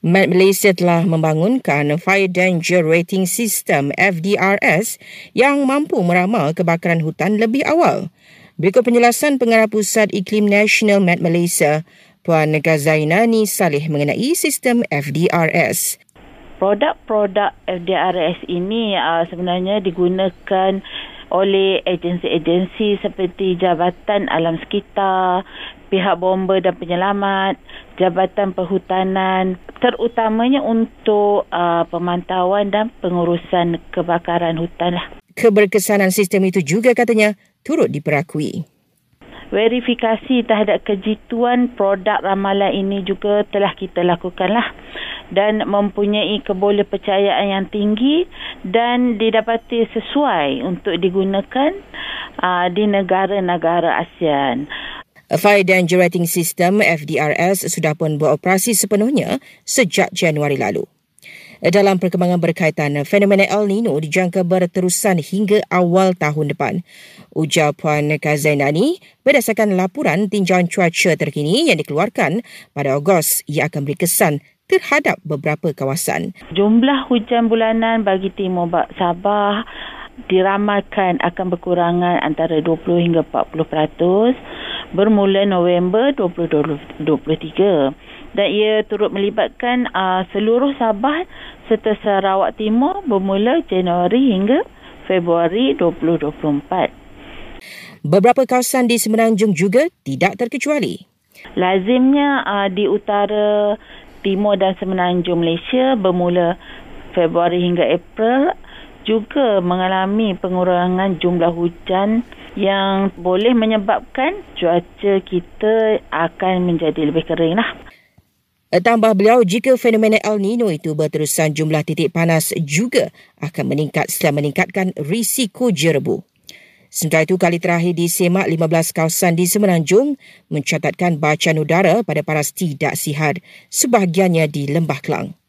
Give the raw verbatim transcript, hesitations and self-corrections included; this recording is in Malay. MetMalaysia telah membangunkan Fire Danger Rating System F D R S yang mampu meramal kebakaran hutan lebih awal. Berikut penjelasan Pengarah Pusat Iklim Nasional MetMalaysia, Puan Nega Zainani Saleh mengenai sistem F D R S. Produk-produk F D R S ini uh, sebenarnya digunakan oleh agensi-agensi seperti Jabatan Alam Sekitar, Pihak Bomba dan Penyelamat, Jabatan Perhutanan, terutamanya untuk uh, pemantauan dan pengurusan kebakaran hutan. Keberkesanan sistem itu juga katanya turut diperakui. Verifikasi terhadap kejituan produk ramalan ini juga telah kita lakukanlah dan mempunyai kebolehpercayaan yang tinggi dan didapati sesuai untuk digunakan uh, di negara-negara ASEAN. Fire Danger Rating System F D R S sudah pun beroperasi sepenuhnya sejak Januari lalu. Dalam perkembangan berkaitan fenomena El Nino dijangka berterusan hingga awal tahun depan. Ujar Puan Nega Zainani, berdasarkan laporan tinjauan cuaca terkini yang dikeluarkan pada Ogos, ia akan beri kesan terhadap beberapa kawasan. Jumlah hujan bulanan bagi timur Sabah diramalkan akan berkurangan antara dua puluh hingga empat puluh peratus bermula November dua ribu dua puluh tiga. Dan ia turut melibatkan uh, seluruh Sabah serta Sarawak Timur bermula Januari hingga Februari dua ribu dua puluh empat. Beberapa kawasan di Semenanjung juga tidak terkecuali. Lazimnya uh, di utara, timur dan Semenanjung Malaysia bermula Februari hingga April juga mengalami pengurangan jumlah hujan yang boleh menyebabkan cuaca kita akan menjadi lebih kering lah. Tambah beliau, jika fenomena El Nino itu berterusan, jumlah titik panas juga akan meningkat selain meningkatkan risiko jerebu. Sementara itu, kali terakhir disemak lima belas kawasan di Semenanjung mencatatkan bacaan udara pada paras tidak sihat, sebahagiannya di Lembah Klang.